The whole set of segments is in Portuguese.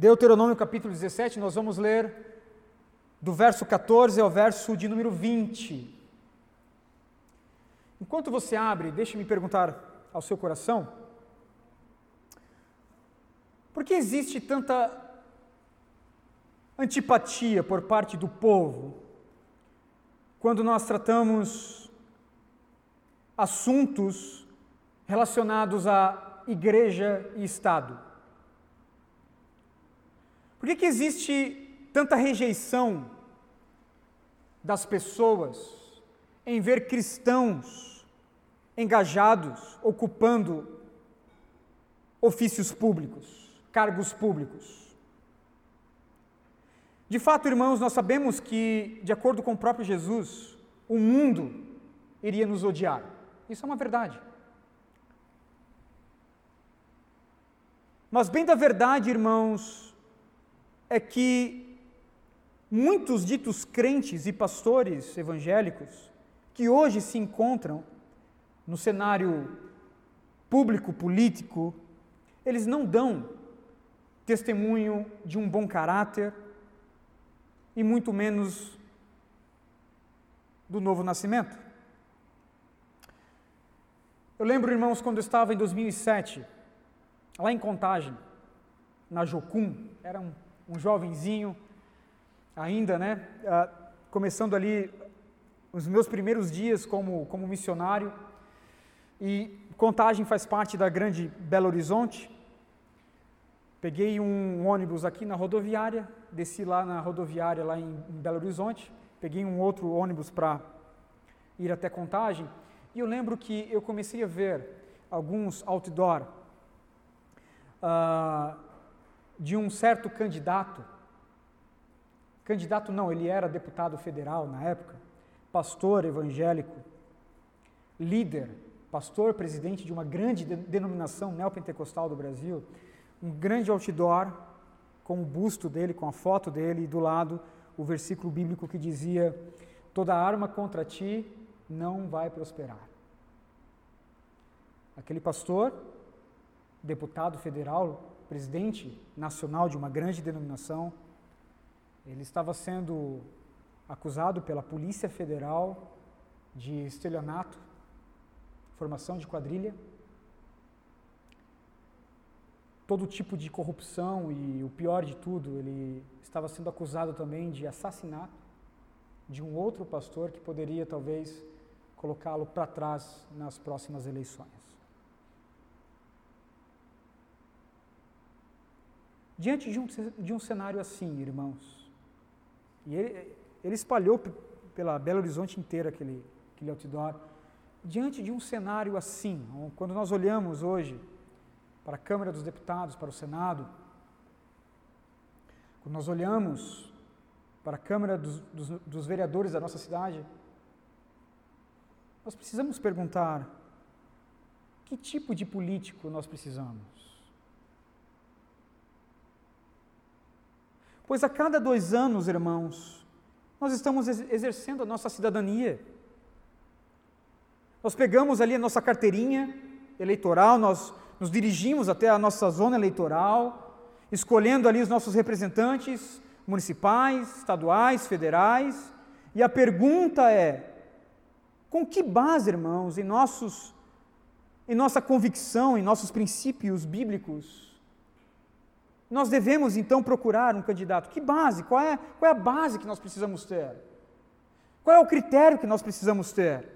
Deuteronômio capítulo 17, nós vamos ler do verso 14 ao verso de número 20. Enquanto você abre, deixe-me perguntar ao seu coração, por que existe tanta antipatia por parte do povo quando nós tratamos assuntos relacionados à igreja e Estado? Por que existe tanta rejeição das pessoas em ver cristãos engajados, ocupando ofícios públicos, cargos públicos? De fato, irmãos, nós sabemos que, de acordo com o próprio Jesus, o mundo iria nos odiar. Isso é uma verdade. Mas bem da verdade, irmãos, é que muitos ditos crentes e pastores evangélicos que hoje se encontram no cenário público, político, eles não dão testemunho de um bom caráter e muito menos do novo nascimento. Eu lembro, irmãos, quando eu estava em 2007, lá em Contagem, na Jocum, era um jovenzinho ainda, né? Começando ali os meus primeiros dias como missionário, e Contagem faz parte da grande Belo Horizonte. Peguei um ônibus aqui na rodoviária, desci lá na rodoviária lá em Belo Horizonte, peguei um outro ônibus para ir até Contagem, e eu lembro que eu comecei a ver alguns outdoor de um certo candidato não, ele era deputado federal na época, pastor evangélico, líder, pastor, presidente de uma grande denominação neopentecostal do Brasil, um grande outdoor com o busto dele, com a foto dele, e do lado o versículo bíblico que dizia: toda arma contra ti não vai prosperar. Aquele pastor, deputado federal, presidente nacional de uma grande denominação, ele estava sendo acusado pela Polícia Federal de estelionato, formação de quadrilha, todo tipo de corrupção, e o pior de tudo, ele estava sendo acusado também de assassinato de um outro pastor que poderia talvez colocá-lo para trás nas próximas eleições. Diante de um cenário assim, irmãos, e ele espalhou pela Belo Horizonte inteira aquele outdoor. Diante de um cenário assim, quando nós olhamos hoje para a Câmara dos Deputados, para o Senado, quando nós olhamos para a Câmara dos Vereadores da nossa cidade, nós precisamos perguntar: que tipo de político nós precisamos? Pois a cada 2 anos, irmãos, nós estamos exercendo a nossa cidadania. Nós pegamos ali a nossa carteirinha eleitoral, nós nos dirigimos até a nossa zona eleitoral, escolhendo ali os nossos representantes municipais, estaduais, federais, e a pergunta é: com que base, irmãos, em nossa convicção, em nossos princípios bíblicos, nós devemos então procurar um candidato? Que base? Qual é a base que nós precisamos ter? Qual é o critério que nós precisamos ter?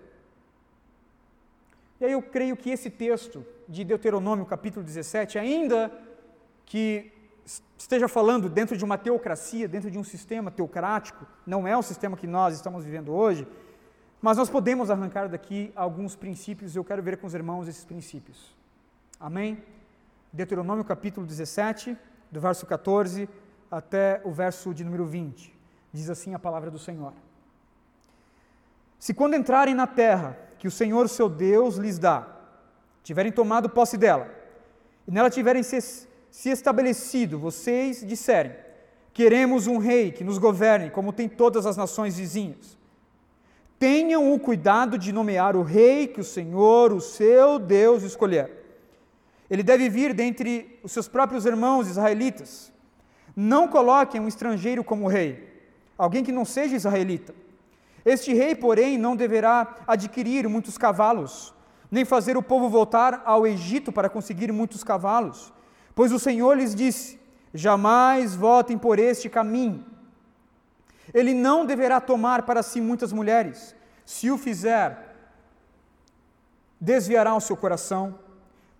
E aí eu creio que esse texto de Deuteronômio capítulo 17, ainda que esteja falando dentro de uma teocracia, dentro de um sistema teocrático, não é o sistema que nós estamos vivendo hoje, mas nós podemos arrancar daqui alguns princípios, e eu quero ver com os irmãos esses princípios. Amém? Deuteronômio capítulo 17, do verso 14 até o verso de número 20. Diz assim a palavra do Senhor: se quando entrarem na terra que o Senhor, seu Deus, lhes dá, tiverem tomado posse dela, e nela tiverem se estabelecido, vocês disserem: queremos um rei que nos governe, como tem todas as nações vizinhas. Tenham o cuidado de nomear o rei que o Senhor, o seu Deus, escolher. Ele deve vir dentre os seus próprios irmãos israelitas, Não coloquem um estrangeiro como rei, alguém que não seja israelita. Este rei, porém, não deverá adquirir muitos cavalos, nem fazer o povo voltar ao Egito para conseguir muitos cavalos, pois o Senhor lhes disse: jamais votem por este caminho. Ele não deverá tomar para si muitas mulheres. Se o fizer, desviará o seu coração.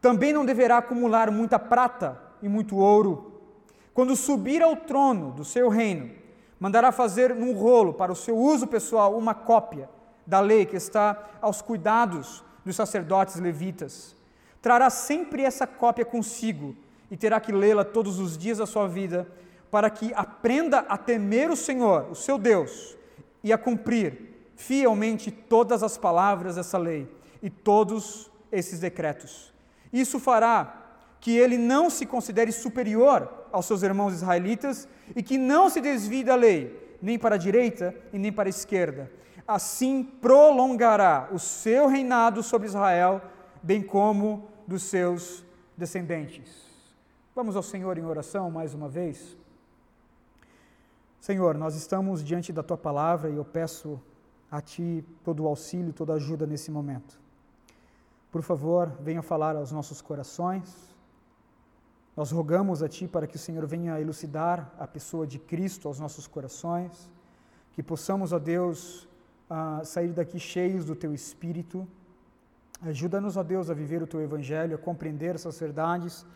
Também não deverá acumular muita prata e muito ouro. Quando subir ao trono do seu reino, mandará fazer num rolo para o seu uso pessoal uma cópia da lei que está aos cuidados dos sacerdotes levitas. Trará sempre essa cópia consigo e terá que lê-la todos os dias da sua vida, para que aprenda a temer o Senhor, o seu Deus, e a cumprir fielmente todas as palavras dessa lei e todos esses decretos. Isso fará que ele não se considere superior aos seus irmãos israelitas e que não se desvie da lei, nem para a direita e nem para a esquerda. Assim prolongará o seu reinado sobre Israel, bem como dos seus descendentes. Vamos ao Senhor em oração mais uma vez. Senhor, nós estamos diante da Tua Palavra e eu peço a Ti todo o auxílio, toda a ajuda nesse momento. Por favor, venha falar aos nossos corações. Nós rogamos a Ti para que o Senhor venha elucidar a pessoa de Cristo aos nossos corações, que possamos, ó Deus, sair daqui cheios do Teu Espírito. Ajuda-nos, ó Deus, a viver o Teu Evangelho, a compreender essas verdades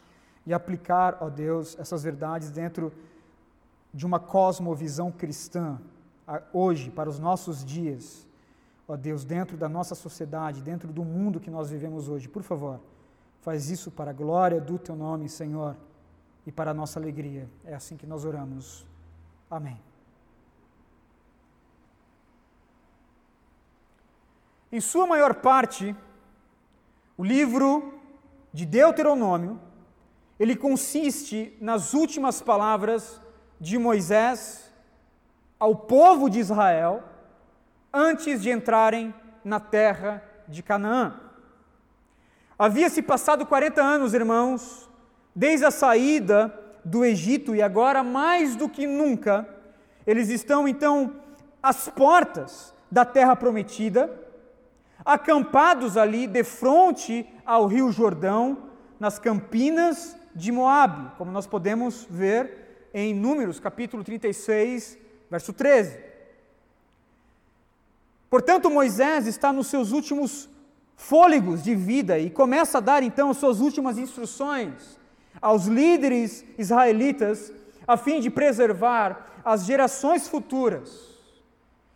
e aplicar, ó Deus, essas verdades dentro de uma cosmovisão cristã, hoje, para os nossos dias, ó Deus, dentro da nossa sociedade, dentro do mundo que nós vivemos hoje. Por favor, faz isso para a glória do Teu nome, Senhor, e para a nossa alegria. É assim que nós oramos. Amém. Em sua maior parte, o livro de Deuteronômio, ele consiste nas últimas palavras de Moisés ao povo de Israel antes de entrarem na terra de Canaã. Havia-se passado 40 anos, irmãos, desde a saída do Egito, e agora, mais do que nunca, eles estão, então, às portas da terra prometida, acampados ali defronte ao rio Jordão, nas campinas de Moabe, como nós podemos ver em Números, capítulo 36, verso 13. Portanto, Moisés está nos seus últimos fôlegos de vida e começa a dar, então, as suas últimas instruções aos líderes israelitas, a fim de preservar as gerações futuras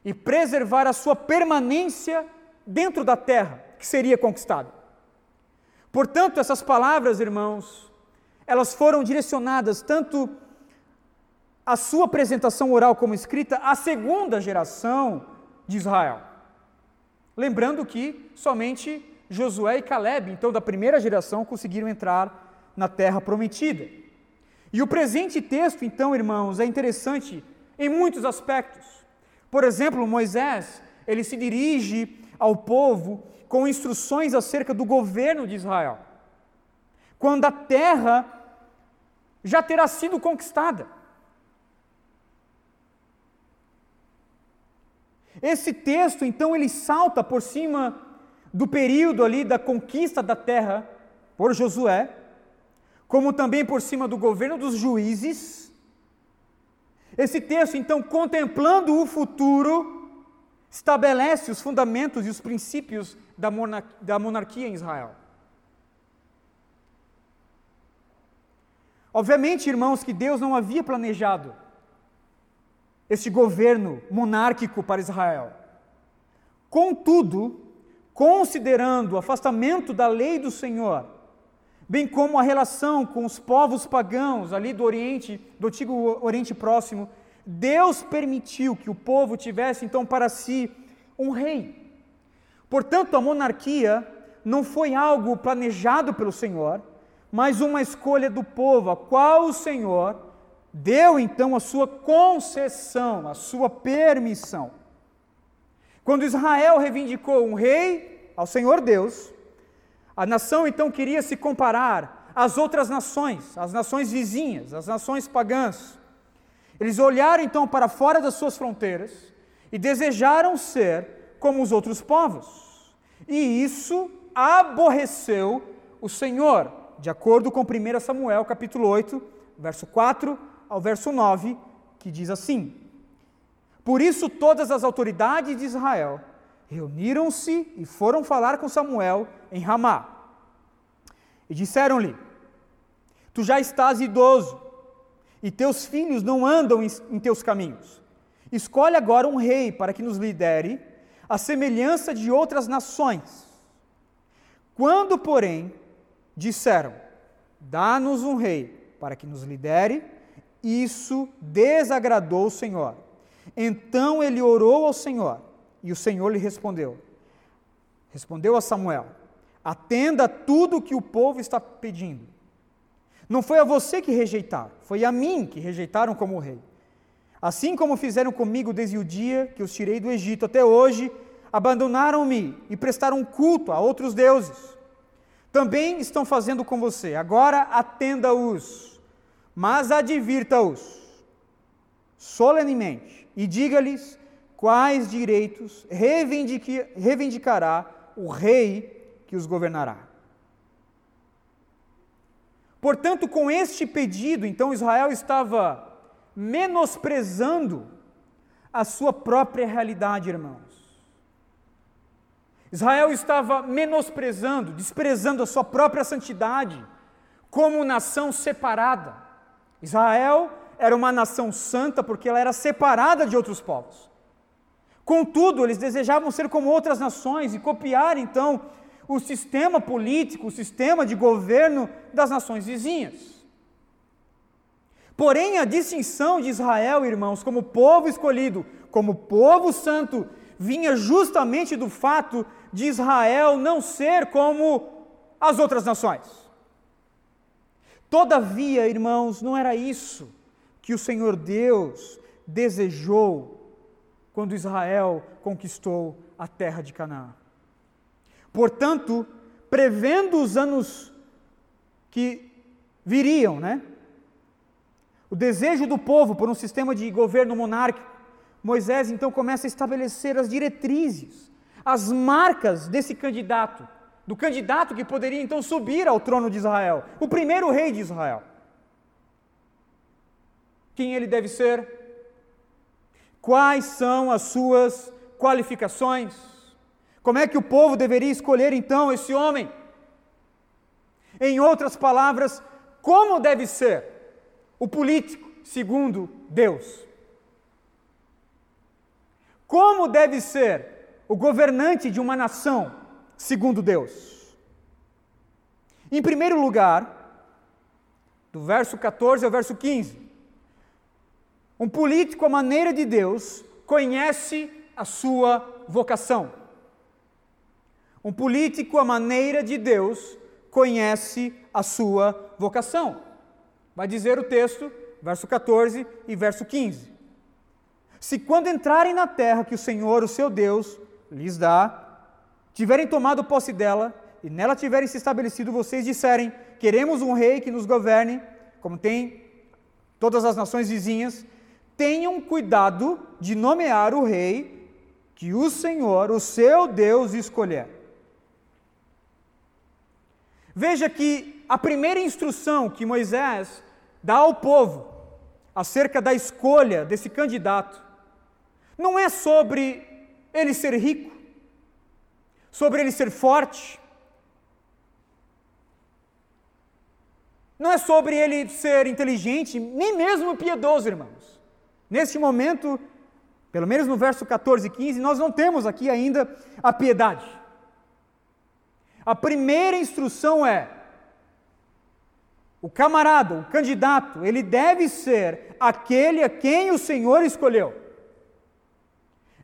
e preservar a sua permanência dentro da terra que seria conquistada. Portanto, essas palavras, irmãos, elas foram direcionadas tanto à sua apresentação oral como escrita à segunda geração de Israel. Lembrando que somente Josué e Caleb, então da primeira geração, conseguiram entrar na terra prometida. E o presente texto, então, irmãos, é interessante em muitos aspectos. Por exemplo, Moisés, ele se dirige ao povo com instruções acerca do governo de Israel, quando a terra já terá sido conquistada. Esse texto, então, ele salta por cima do período ali da conquista da terra por Josué, como também por cima do governo dos juízes. Esse texto, então, contemplando o futuro, estabelece os fundamentos e os princípios da monarquia em Israel. Obviamente, irmãos, que Deus não havia planejado este governo monárquico para Israel. Contudo, considerando o afastamento da lei do Senhor, bem como a relação com os povos pagãos ali do Oriente, do antigo Oriente Próximo, Deus permitiu que o povo tivesse, então, para si um rei. Portanto, a monarquia não foi algo planejado pelo Senhor, mas uma escolha do povo, a qual o Senhor deu, então, a sua concessão, a sua permissão. Quando Israel reivindicou um rei ao Senhor Deus, a nação, então, queria se comparar às outras nações, às nações vizinhas, às nações pagãs, Eles olharam então para fora das suas fronteiras e desejaram ser como os outros povos. E isso aborreceu o Senhor, de acordo com 1 Samuel capítulo 8, verso 4 ao verso 9, que diz assim: Por isso todas as autoridades de Israel reuniram-se e foram falar com Samuel em Ramá. E disseram-lhe: Tu já estás idoso, e teus filhos não andam em teus caminhos. Escolhe agora um rei para que nos lidere, à semelhança de outras nações. Quando, porém, disseram: Dá-nos um rei para que nos lidere, isso desagradou o Senhor. Então ele orou ao Senhor, e o Senhor lhe respondeu. Respondeu a Samuel: Atenda a tudo o que o povo está pedindo. Não foi a você que rejeitaram, foi a mim que rejeitaram como rei. Assim como fizeram comigo desde o dia que os tirei do Egito até hoje, abandonaram-me e prestaram culto a outros deuses. Também estão fazendo com você. Agora atenda-os, mas advirta-os solenemente e diga-lhes quais direitos reivindicará o rei que os governará. Portanto, com este pedido, então Israel estava menosprezando a sua própria realidade, irmãos. Israel estava menosprezando, desprezando a sua própria santidade como nação separada. Israel era uma nação santa porque ela era separada de outros povos. Contudo, eles desejavam ser como outras nações e copiar, então, o sistema político, o sistema de governo das nações vizinhas. Porém, a distinção de Israel, irmãos, como povo escolhido, como povo santo, vinha justamente do fato de Israel não ser como as outras nações. Todavia, irmãos, não era isso que o Senhor Deus desejou quando Israel conquistou a terra de Canaã. Portanto, prevendo os anos que viriam, o desejo do povo por um sistema de governo monárquico, Moisés então começa a estabelecer as diretrizes, as marcas desse candidato, do candidato que poderia então subir ao trono de Israel, o primeiro rei de Israel. Quem ele deve ser? Quais são as suas qualificações? Como é que o povo deveria escolher então esse homem? Em outras palavras, como deve ser o político segundo Deus? Como deve ser o governante de uma nação, segundo Deus? Em primeiro lugar, do verso 14 ao verso 15, um político à maneira de Deus conhece a sua vocação. Um político à maneira de Deus conhece a sua vocação. Vai dizer o texto, verso 14 e verso 15. Se quando entrarem na terra que o Senhor, o seu Deus, lhes dá, tiverem tomado posse dela, e nela tiverem se estabelecido, vocês disserem: queremos um rei que nos governe, como tem todas as nações vizinhas, tenham cuidado de nomear o rei que o Senhor, o seu Deus, escolher. Veja que a primeira instrução que Moisés dá ao povo acerca da escolha desse candidato não é sobre ele ser rico, sobre ele ser forte, não é sobre ele ser inteligente, nem mesmo piedoso, irmãos. Neste momento, pelo menos no verso 14 e 15, nós não temos aqui ainda a piedade. A primeira instrução é: o camarada, o candidato, ele deve ser aquele a quem o Senhor escolheu.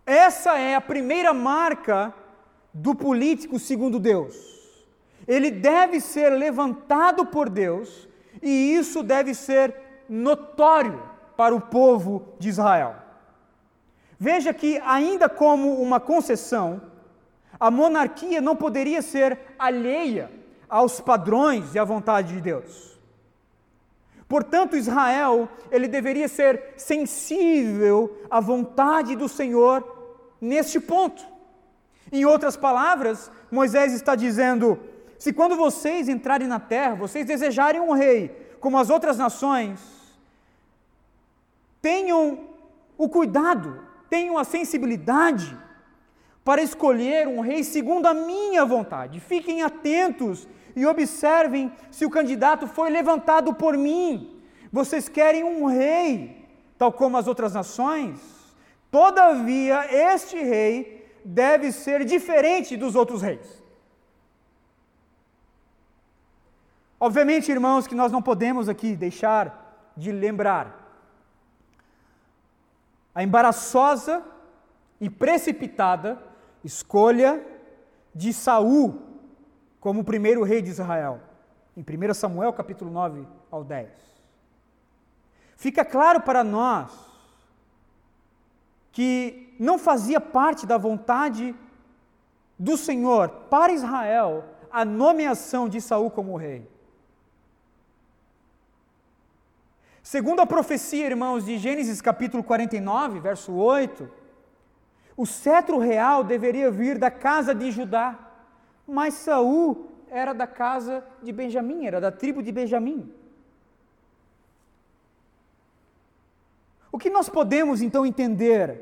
Essa é a primeira marca do político segundo Deus. Ele deve ser levantado por Deus, e isso deve ser notório para o povo de Israel. Veja que, ainda como uma concessão, a monarquia não poderia ser alheia aos padrões e à vontade de Deus. Portanto, Israel, ele deveria ser sensível à vontade do Senhor neste ponto. Em outras palavras, Moisés está dizendo: se quando vocês entrarem na terra, vocês desejarem um rei, como as outras nações, tenham o cuidado, tenham a sensibilidade para escolher um rei segundo a minha vontade. Fiquem atentos e observem se o candidato foi levantado por mim. Vocês querem um rei, tal como as outras nações? Todavia, este rei deve ser diferente dos outros reis. Obviamente, irmãos, que nós não podemos aqui deixar de lembrar a embaraçosa e precipitada escolha de Saul como o primeiro rei de Israel, em 1 Samuel capítulo 9 ao 10. Fica claro para nós que não fazia parte da vontade do Senhor para Israel a nomeação de Saul como rei. Segundo a profecia, irmãos, de Gênesis capítulo 49, verso 8, o cetro real deveria vir da casa de Judá, mas Saul era da casa de Benjamim, era da tribo de Benjamim. O que nós podemos então entender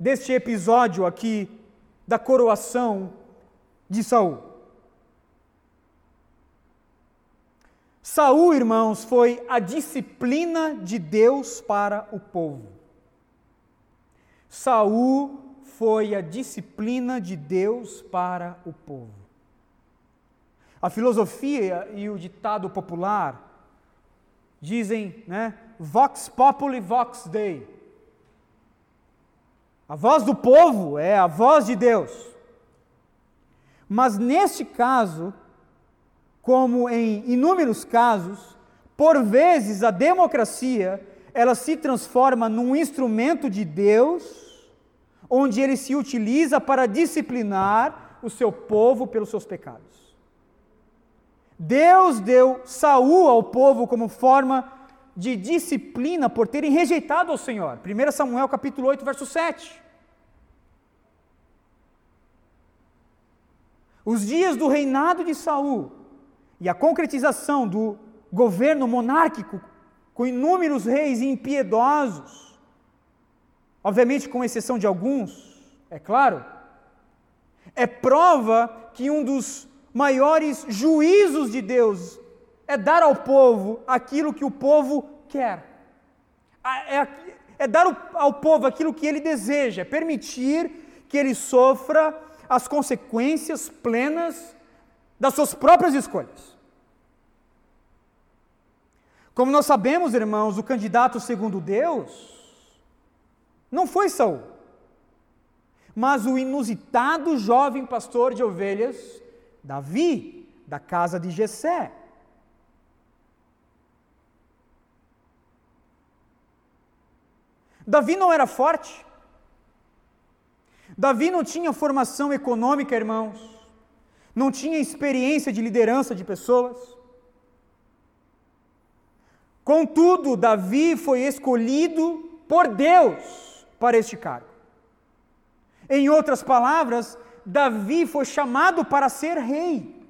deste episódio aqui da coroação de Saul? Saul, irmãos, foi a disciplina de Deus para o povo. Saul foi a disciplina de Deus para o povo. A filosofia e o ditado popular dizem, vox populi, vox Dei. A voz do povo é a voz de Deus. Mas neste caso, como em inúmeros casos, por vezes a democracia, ela se transforma num instrumento de Deus, onde ele se utiliza para disciplinar o seu povo pelos seus pecados. Deus deu Saul ao povo como forma de disciplina por terem rejeitado ao Senhor. 1 Samuel capítulo 8, verso 7. Os dias do reinado de Saul e a concretização do governo monárquico com inúmeros reis impiedosos, obviamente com exceção de alguns, é claro, é prova que um dos maiores juízos de Deus é dar ao povo aquilo que o povo quer, é dar ao povo aquilo que ele deseja, é permitir que ele sofra as consequências plenas das suas próprias escolhas. Como nós sabemos, irmãos, o candidato segundo Deus não foi Saul, mas o inusitado jovem pastor de ovelhas, Davi, da casa de Jessé. Davi não era forte. Davi não tinha formação econômica, irmãos. Não tinha experiência de liderança de pessoas. Contudo, Davi foi escolhido por Deus para este cargo. Em outras palavras, Davi foi chamado para ser rei.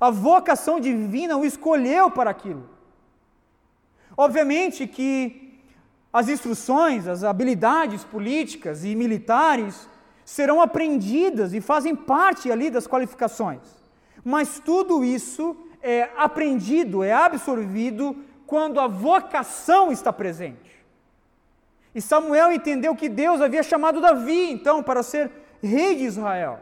A vocação divina o escolheu para aquilo. Obviamente que as instruções, as habilidades políticas e militares serão aprendidas e fazem parte ali das qualificações. Mas tudo isso é aprendido, é absorvido quando a vocação está presente. E Samuel entendeu que Deus havia chamado Davi, então, para ser rei de Israel.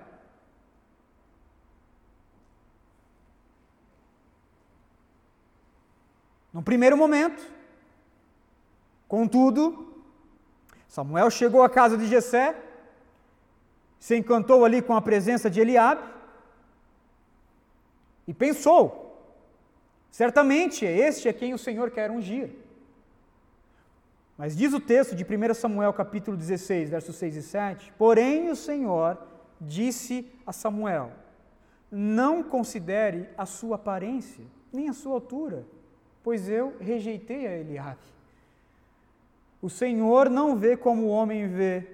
No primeiro momento, contudo, Samuel chegou à casa de Jessé, se encantou ali com a presença de Eliabe e pensou: certamente este é quem o Senhor quer ungir. Mas diz o texto de 1 Samuel capítulo 16, versos 6 e 7, porém o Senhor disse a Samuel: não considere a sua aparência, nem a sua altura, pois eu rejeitei a Eliabe. O Senhor não vê como o homem vê.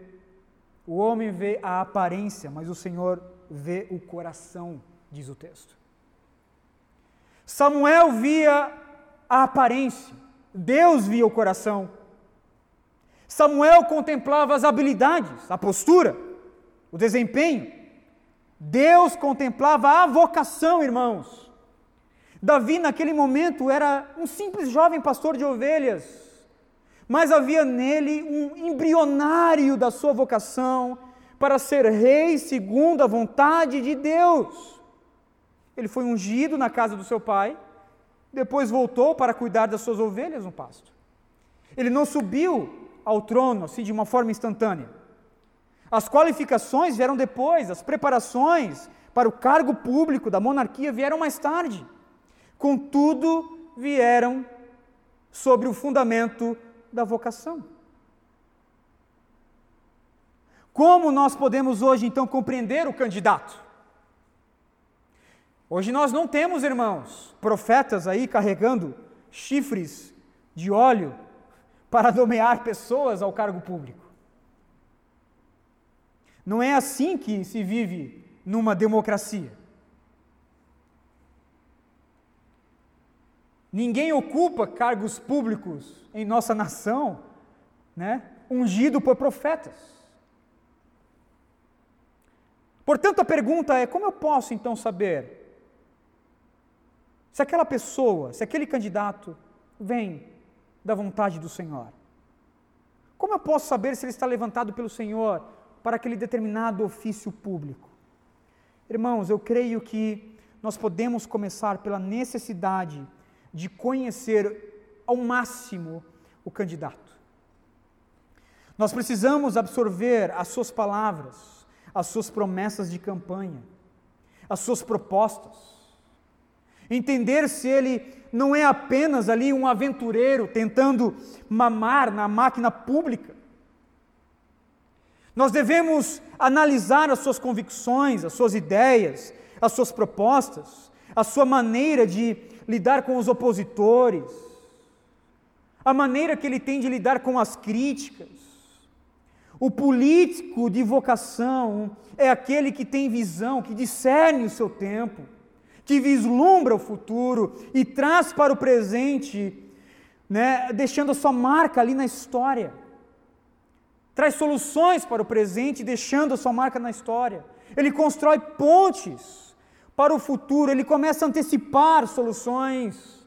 O homem vê a aparência, mas o Senhor vê o coração, diz o texto. Samuel via a aparência, Deus via o coração. Samuel contemplava as habilidades, a postura, o desempenho. Deus contemplava a vocação, irmãos. Davi, naquele momento, era um simples jovem pastor de ovelhas, mas havia nele um embrionário da sua vocação para ser rei segundo a vontade de Deus. Ele foi ungido na casa do seu pai, depois voltou para cuidar das suas ovelhas no pasto. Ele não subiu ao trono assim de uma forma instantânea. As qualificações vieram depois, as preparações para o cargo público da monarquia vieram mais tarde. Contudo, vieram sobre o fundamento da vocação. Como nós podemos hoje então compreender o candidato? Hoje nós não temos, irmãos, profetas aí carregando chifres de óleo para nomear pessoas ao cargo público. Não é assim que se vive numa democracia. Ninguém ocupa cargos públicos em nossa nação, né, ungido por profetas. Portanto, a pergunta é: como eu posso então saber se aquela pessoa, se aquele candidato vem da vontade do Senhor? Como eu posso saber se ele está levantado pelo Senhor para aquele determinado ofício público? Irmãos, eu creio que nós podemos começar pela necessidade de conhecer ao máximo o candidato. Nós precisamos absorver as suas palavras, as suas promessas de campanha, as suas propostas. Entender se ele não é apenas ali um aventureiro tentando mamar na máquina pública. Nós devemos analisar as suas convicções, as suas ideias, as suas propostas, a sua maneira de lidar com os opositores, a maneira que ele tem de lidar com as críticas. O político de vocação é aquele que tem visão, que discerne o seu tempo, que vislumbra o futuro e traz para o presente, né, deixando a sua marca ali na história. Traz soluções para o presente, deixando a sua marca na história. Ele constrói pontes para o futuro, ele começa a antecipar soluções.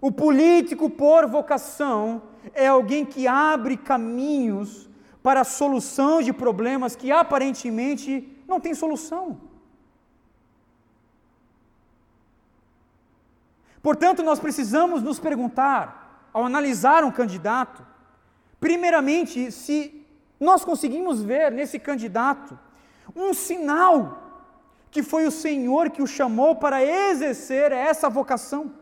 O político por vocação é alguém que abre caminhos para a solução de problemas que aparentemente não tem solução. Portanto, nós precisamos nos perguntar, ao analisar um candidato, primeiramente, se nós conseguimos ver nesse candidato um sinal que foi o Senhor que o chamou para exercer essa vocação.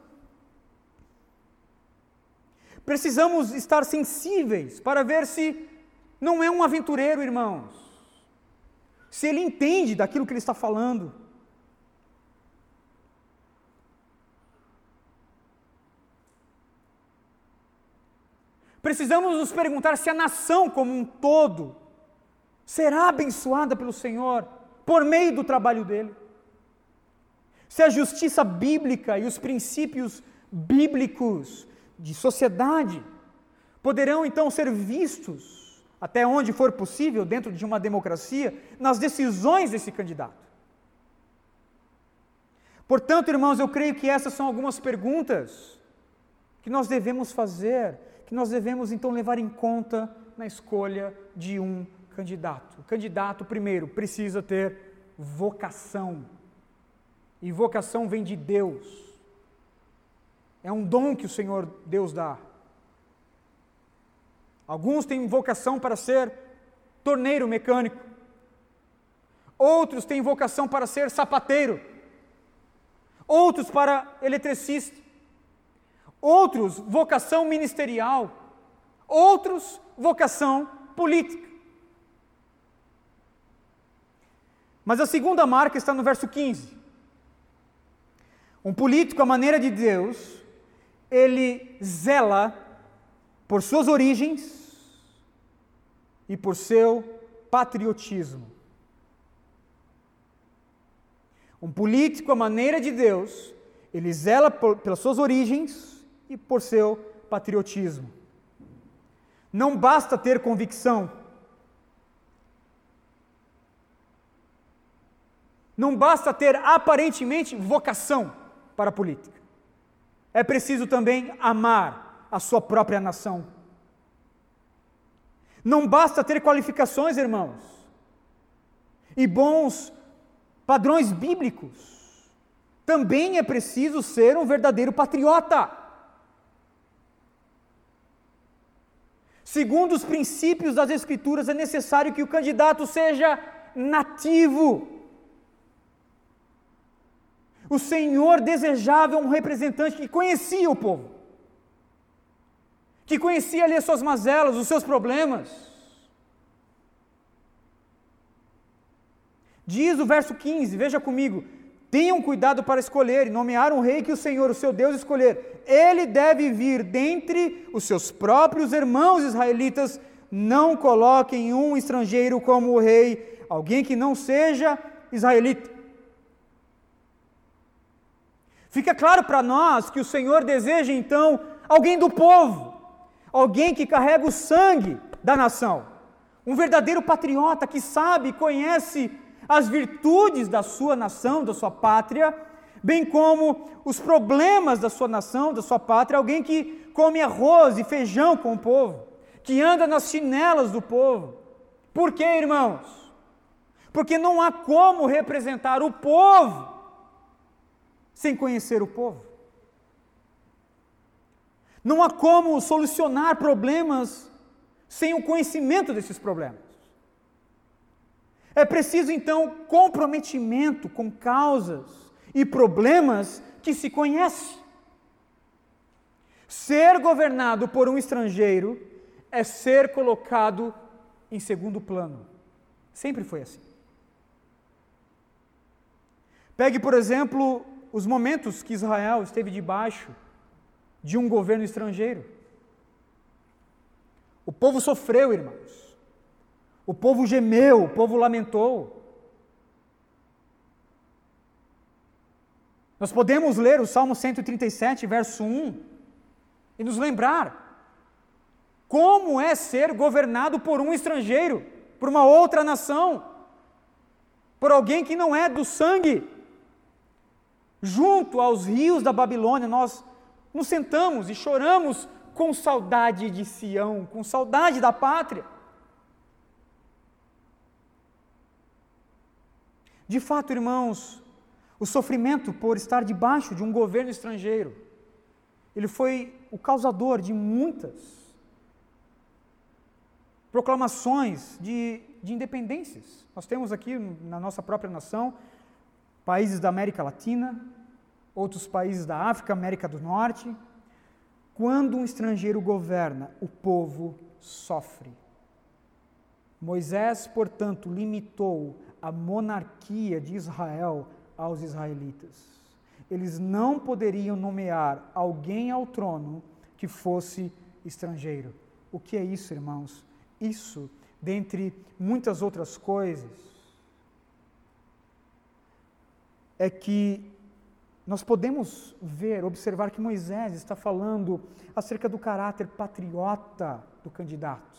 Precisamos estar sensíveis para ver se não é um aventureiro, irmãos. Se ele entende daquilo que ele está falando. Precisamos nos perguntar se a nação como um todo será abençoada pelo Senhor por meio do trabalho dele. Se a justiça bíblica e os princípios bíblicos de sociedade poderão então ser vistos, até onde for possível, dentro de uma democracia, nas decisões desse candidato. Portanto, irmãos, eu creio que essas são algumas perguntas que nós devemos fazer, que nós devemos então levar em conta na escolha de um candidato. O candidato, primeiro, precisa ter vocação. E vocação vem de Deus. É um dom que o Senhor Deus dá. Alguns têm vocação para ser torneiro mecânico. Outros têm vocação para ser sapateiro. Outros para eletricista. Outros, vocação ministerial. Outros, vocação política. Mas a segunda marca está no verso 15. Um político à maneira de Deus ele zela por suas origens e por seu patriotismo. Um político, à maneira de Deus, ele zela pelas suas origens e por seu patriotismo. Não basta ter convicção. Não basta ter aparentemente vocação para a política. É preciso também amar a sua própria nação. Não basta ter qualificações, irmãos, e bons padrões bíblicos. Também é preciso ser um verdadeiro patriota. Segundo os princípios das Escrituras, é necessário que o candidato seja nativo. O Senhor desejava um representante que conhecia o povo, que conhecia ali as suas mazelas, os seus problemas. Diz o verso 15, veja comigo: tenham cuidado para escolher e nomear um rei que o Senhor, o seu Deus, escolher. Ele deve vir dentre os seus próprios irmãos israelitas. Não coloquem um estrangeiro como rei, alguém que não seja israelita. Fica claro para nós que o Senhor deseja, então, alguém do povo, alguém que carrega o sangue da nação, um verdadeiro patriota que sabe e conhece as virtudes da sua nação, da sua pátria, bem como os problemas da sua nação, da sua pátria, alguém que come arroz e feijão com o povo, que anda nas chinelas do povo. Por quê, irmãos? Porque não há como representar o povo sem conhecer o povo. Não há como solucionar problemas sem o conhecimento desses problemas. É preciso, então, comprometimento com causas e problemas que se conhece. Ser governado por um estrangeiro é ser colocado em segundo plano. Sempre foi assim. Pegue, por exemplo, os momentos que Israel esteve debaixo de um governo estrangeiro. O povo sofreu, irmãos. O povo gemeu, o povo lamentou. Nós podemos ler o Salmo 137, verso 1, e nos lembrar como é ser governado por um estrangeiro, por uma outra nação, por alguém que não é do sangue. Junto aos rios da Babilônia, nós nos sentamos e choramos com saudade de Sião, com saudade da pátria. De fato, irmãos, o sofrimento por estar debaixo de um governo estrangeiro, ele foi o causador de muitas proclamações de independências. Nós temos aqui na nossa própria nação países da América Latina, outros países da África, América do Norte. Quando um estrangeiro governa, o povo sofre. Moisés, portanto, limitou a monarquia de Israel aos israelitas. Eles não poderiam nomear alguém ao trono que fosse estrangeiro. O que é isso, irmãos? Isso, dentre muitas outras coisas, é que nós podemos ver, observar que Moisés está falando acerca do caráter patriota do candidato.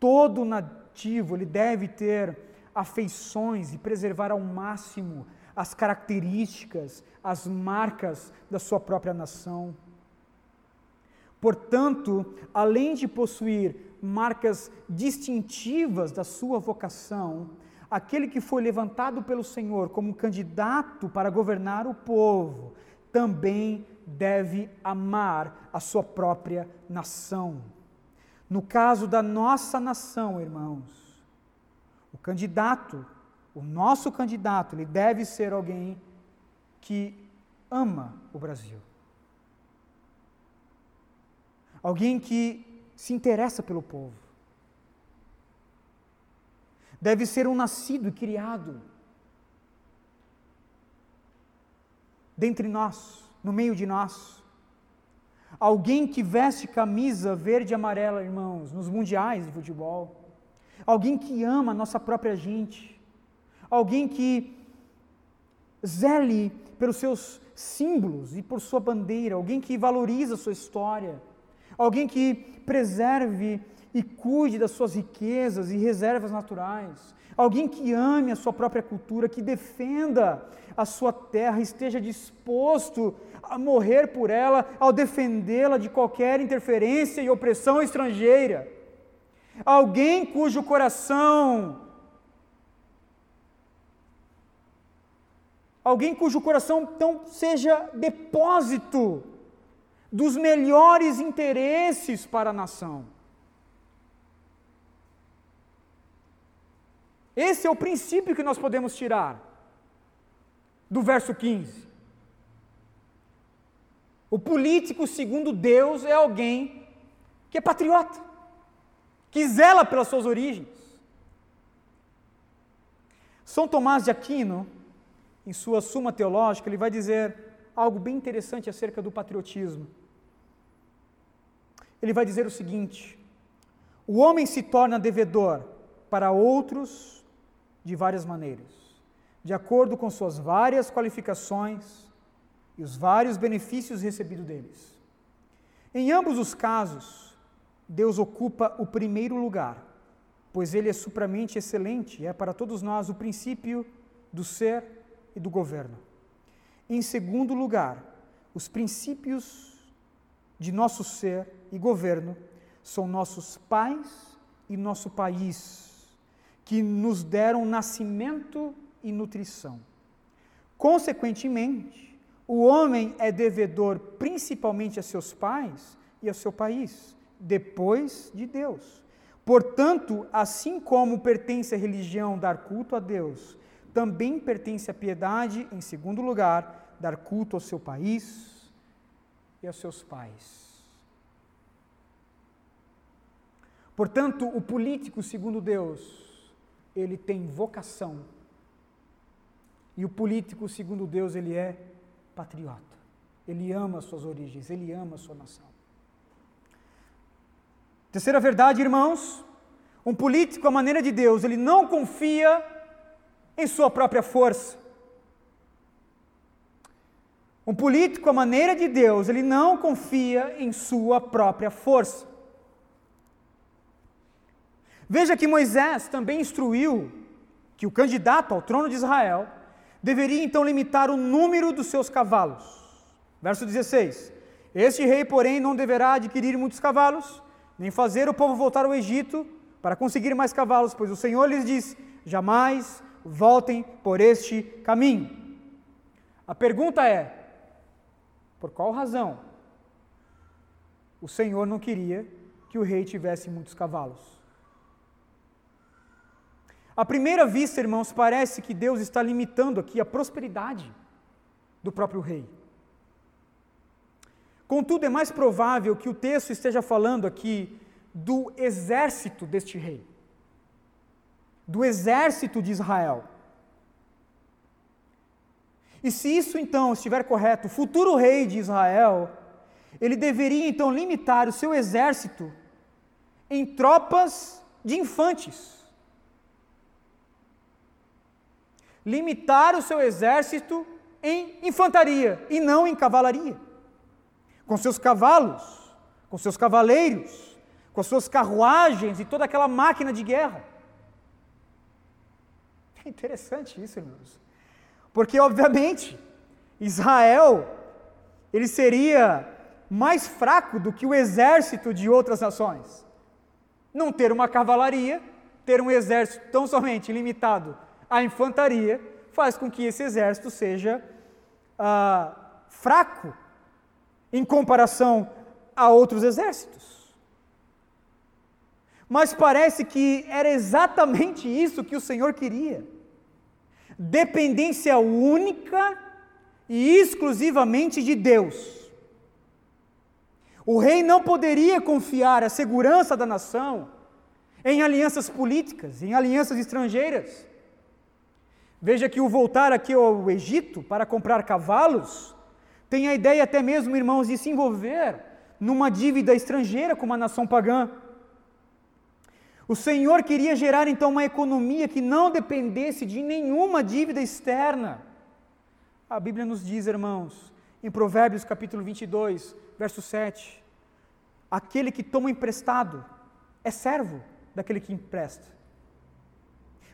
Todo nativo, ele deve ter afeições e preservar ao máximo as características, as marcas da sua própria nação. Portanto, além de possuir marcas distintivas da sua vocação, aquele que foi levantado pelo Senhor como candidato para governar o povo, também deve amar a sua própria nação. No caso da nossa nação, irmãos, o candidato, o nosso candidato, ele deve ser alguém que ama o Brasil. Alguém que se interessa pelo povo. Deve ser um nascido e criado dentre nós, no meio de nós. Alguém que veste camisa verde e amarela, irmãos, nos mundiais de futebol. Alguém que ama a nossa própria gente. Alguém que zele pelos seus símbolos e por sua bandeira. Alguém que valoriza a sua história. Alguém que preserve e cuide das suas riquezas e reservas naturais. Alguém que ame a sua própria cultura, que defenda a sua terra, esteja disposto a morrer por ela, ao defendê-la de qualquer interferência e opressão estrangeira. Alguém cujo coração... então, seja depósito dos melhores interesses para a nação. Esse é o princípio que nós podemos tirar do verso 15. O político, segundo Deus, é alguém que é patriota, que zela pelas suas origens. São Tomás de Aquino, em sua Suma Teológica, ele vai dizer algo bem interessante acerca do patriotismo. Ele vai dizer o seguinte: o homem se torna devedor para outros de várias maneiras, de acordo com suas várias qualificações e os vários benefícios recebidos deles. Em ambos os casos, Deus ocupa o primeiro lugar, pois Ele é supramente excelente e é para todos nós o princípio do ser e do governo. Em segundo lugar, os princípios de nosso ser e governo são nossos pais e nosso país, que nos deram nascimento e nutrição. Consequentemente, o homem é devedor principalmente a seus pais e ao seu país, depois de Deus. Portanto, assim como pertence à religião dar culto a Deus, também pertence à piedade, em segundo lugar, dar culto ao seu país e aos seus pais. Portanto, o político, segundo Deus, ele tem vocação. E o político, segundo Deus, ele é patriota. Ele ama as suas origens, ele ama a sua nação. Terceira verdade, irmãos: um político, à maneira de Deus, ele não confia em sua própria força. Um político, à maneira de Deus, ele não confia em sua própria força. Veja que Moisés também instruiu que o candidato ao trono de Israel deveria então limitar o número dos seus cavalos. Verso 16: este rei, porém, não deverá adquirir muitos cavalos, nem fazer o povo voltar ao Egito para conseguir mais cavalos, pois o Senhor lhes diz: jamais voltem por este caminho. A pergunta é: por qual razão o Senhor não queria que o rei tivesse muitos cavalos? À primeira vista, irmãos, parece que Deus está limitando aqui a prosperidade do próprio rei. Contudo, é mais provável que o texto esteja falando aqui do exército deste rei, do exército de Israel. E se isso, então, estiver correto, o futuro rei de Israel, ele deveria, então, limitar o seu exército em tropas de infantes. Limitar o seu exército em infantaria e não em cavalaria. Com seus cavalos, com seus cavaleiros, com as suas carruagens e toda aquela máquina de guerra. É interessante isso, irmãos. Porque, obviamente, Israel, ele seria mais fraco do que o exército de outras nações. Não ter uma cavalaria, ter um exército tão somente limitado a infantaria, faz com que esse exército seja fraco em comparação a outros exércitos. Mas parece que era exatamente isso que o Senhor queria: dependência única e exclusivamente de Deus. O rei não poderia confiar a segurança da nação em alianças políticas, em alianças estrangeiras. Veja que o voltar aqui ao Egito para comprar cavalos tem a ideia até mesmo, irmãos, de se envolver numa dívida estrangeira com uma nação pagã. O Senhor queria gerar então uma economia que não dependesse de nenhuma dívida externa. A Bíblia nos diz, irmãos, em Provérbios capítulo 22, verso 7, aquele que toma emprestado é servo daquele que empresta.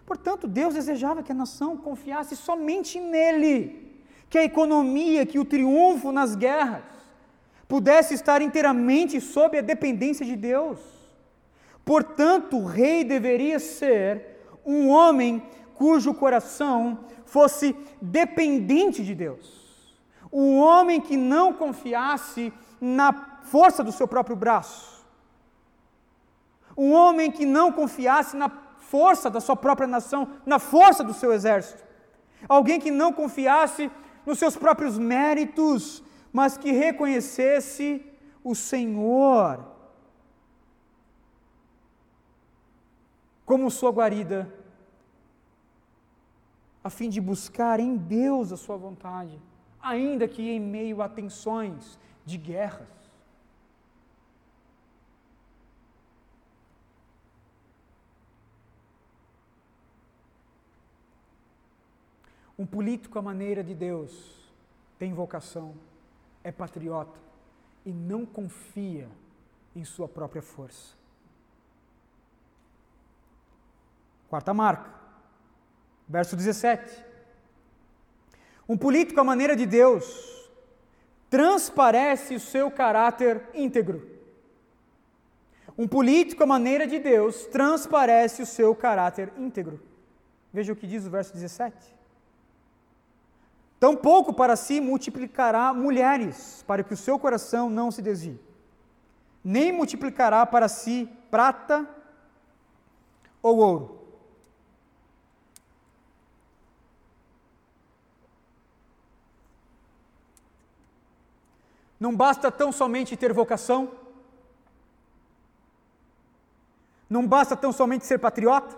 Portanto, Deus desejava que a nação confiasse somente nele, que a economia, que o triunfo nas guerras, pudesse estar inteiramente sob a dependência de Deus. Portanto, o rei deveria ser um homem cujo coração fosse dependente de Deus. Um homem que não confiasse na força do seu próprio braço. Um homem que não confiasse na força da sua própria nação, na força do seu exército. Alguém que não confiasse nos seus próprios méritos, mas que reconhecesse o Senhor como sua guarida, a fim de buscar em Deus a sua vontade, ainda que em meio a tensões de guerras. Um político à maneira de Deus tem vocação, é patriota e não confia em sua própria força. Quarta marca, verso 17. Um político à maneira de Deus transparece o seu caráter íntegro. Um político à maneira de Deus transparece o seu caráter íntegro. Veja o que diz o verso 17. Tampouco para si multiplicará mulheres, para que o seu coração não se desvie. Nem multiplicará para si prata ou ouro. Não basta tão somente ter vocação? Não basta tão somente ser patriota?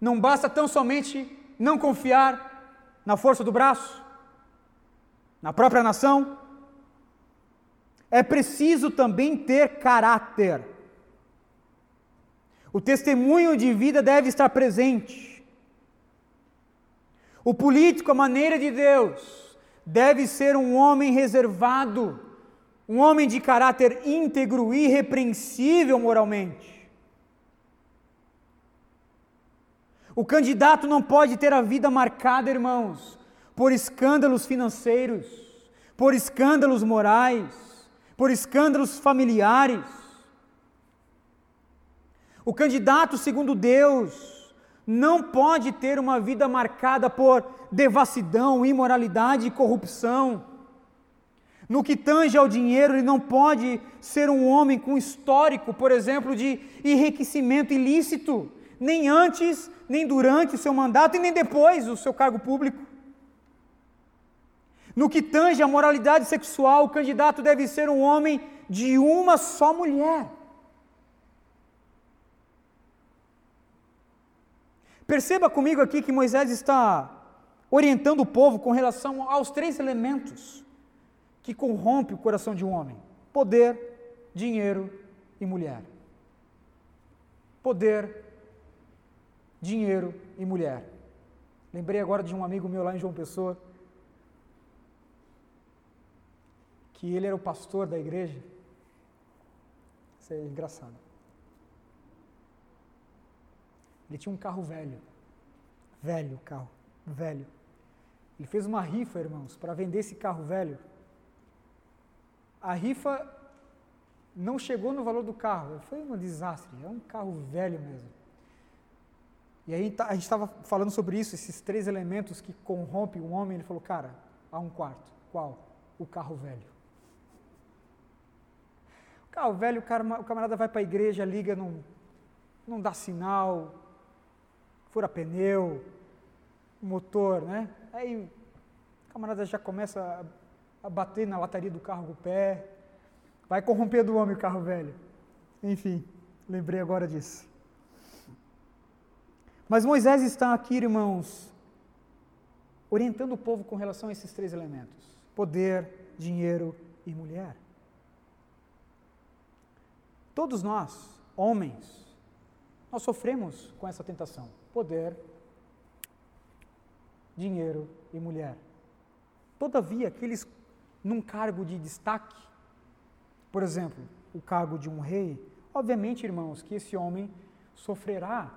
Não basta tão somente não confiar na força do braço? Na própria nação? É preciso também ter caráter. O testemunho de vida deve estar presente. O político, à maneira de Deus, deve ser um homem reservado, um homem de caráter íntegro, irrepreensível moralmente. O candidato não pode ter a vida marcada, irmãos, por escândalos financeiros, por escândalos morais, por escândalos familiares. O candidato, segundo Deus, não pode ter uma vida marcada por devassidão, imoralidade e corrupção. No que tange ao dinheiro, ele não pode ser um homem com histórico, por exemplo, de enriquecimento ilícito, nem antes, nem durante o seu mandato e nem depois do seu cargo público. No que tange à moralidade sexual, o candidato deve ser um homem de uma só mulher. Perceba comigo aqui que Moisés está orientando o povo com relação aos três elementos que corrompem o coração de um homem: poder, dinheiro e mulher. Poder, dinheiro e mulher. Lembrei agora de um amigo meu lá em João Pessoa, que ele era o pastor da igreja. Isso é engraçado. Ele tinha um carro velho. Ele fez uma rifa, irmãos, para vender esse carro velho. A rifa não chegou no valor do carro, foi um desastre, é um carro velho mesmo. E aí a gente estava falando sobre isso, esses três elementos que corrompem o homem. Ele falou: cara, há um quarto. Qual? O carro velho. O carro velho, o camarada vai para a igreja, liga, não dá sinal, fura pneu, motor, né? Aí o camarada já começa a bater na lataria do carro com o pé. Vai corromper do homem o carro velho. Enfim, lembrei agora disso. Mas Moisés está aqui, irmãos, orientando o povo com relação a esses três elementos: poder, dinheiro e mulher. Todos nós, homens, nós sofremos com essa tentação. Poder, dinheiro e mulher. Todavia, aqueles num cargo de destaque, por exemplo, o cargo de um rei, obviamente, irmãos, que esse homem sofrerá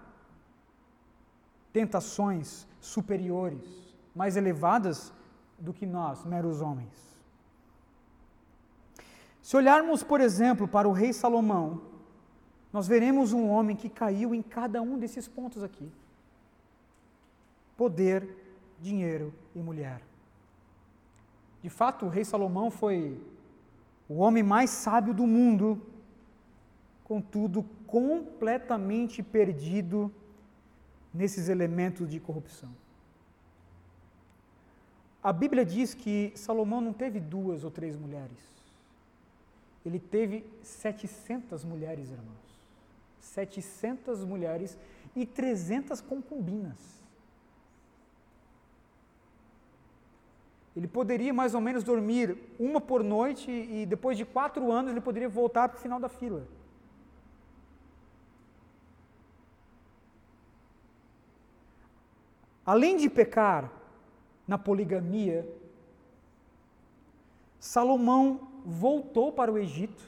tentações superiores, mais elevadas do que nós, meros homens. Se olharmos, por exemplo, para o rei Salomão, nós veremos um homem que caiu em cada um desses pontos aqui. Poder, dinheiro e mulher. De fato, o rei Salomão foi o homem mais sábio do mundo, contudo, completamente perdido nesses elementos de corrupção. A Bíblia diz que Salomão não teve 2 ou 3 mulheres. Ele teve 700 mulheres, irmãos. 700 mulheres e 300 concubinas. Ele poderia mais ou menos dormir uma por noite e depois de 4 anos ele poderia voltar para o final da fila. Além de pecar na poligamia, Salomão voltou para o Egito,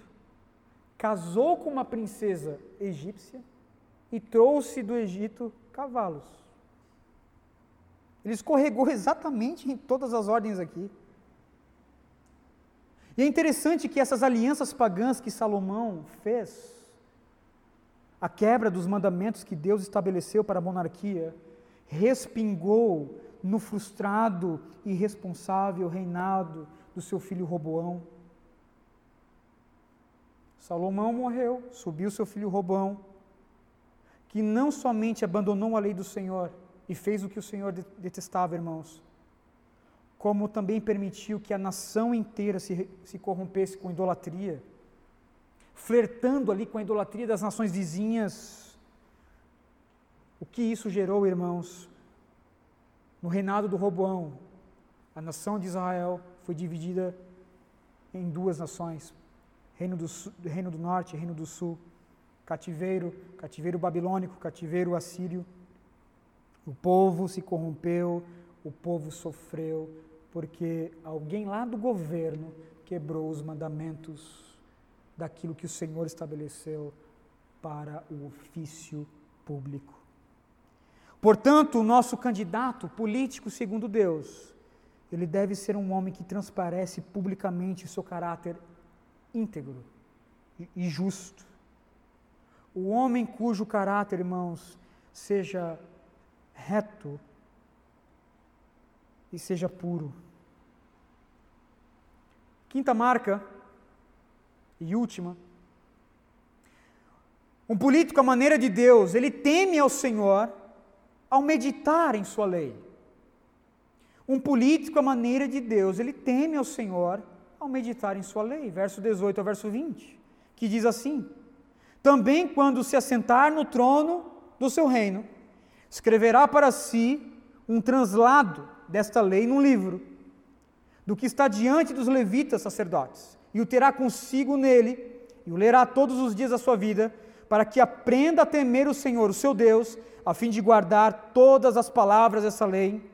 casou com uma princesa egípcia e trouxe do Egito cavalos. Ele escorregou exatamente em todas as ordens aqui. E é interessante que essas alianças pagãs que Salomão fez, a quebra dos mandamentos que Deus estabeleceu para a monarquia, respingou no frustrado e irresponsável reinado do seu filho Roboão. Salomão morreu, subiu seu filho Roboão, que não somente abandonou a lei do Senhor, e fez o que o Senhor detestava, irmãos, como também permitiu que a nação inteira se corrompesse com idolatria, flertando ali com a idolatria das nações vizinhas. O que isso gerou, irmãos? No reinado do Roboão, a nação de Israel foi dividida em 2 nações, Reino do Norte e Reino do Sul, cativeiro babilônico, cativeiro assírio. O povo se corrompeu, o povo sofreu, porque alguém lá do governo quebrou os mandamentos daquilo que o Senhor estabeleceu para o ofício público. Portanto, o nosso candidato político segundo Deus, ele deve ser um homem que transparece publicamente o seu caráter íntegro e justo. O homem cujo caráter, irmãos, seja reto e seja puro. Quinta marca e última. Um político à maneira de Deus, ele teme ao Senhor ao meditar em sua lei. Um político à maneira de Deus, ele teme ao Senhor ao meditar em sua lei. Verso 18 ao verso 20, que diz assim: também quando se assentar no trono do seu reino, escreverá para si um translado desta lei num livro, do que está diante dos levitas sacerdotes, e o terá consigo nele, e o lerá todos os dias da sua vida, para que aprenda a temer o Senhor, o seu Deus, a fim de guardar todas as palavras dessa lei,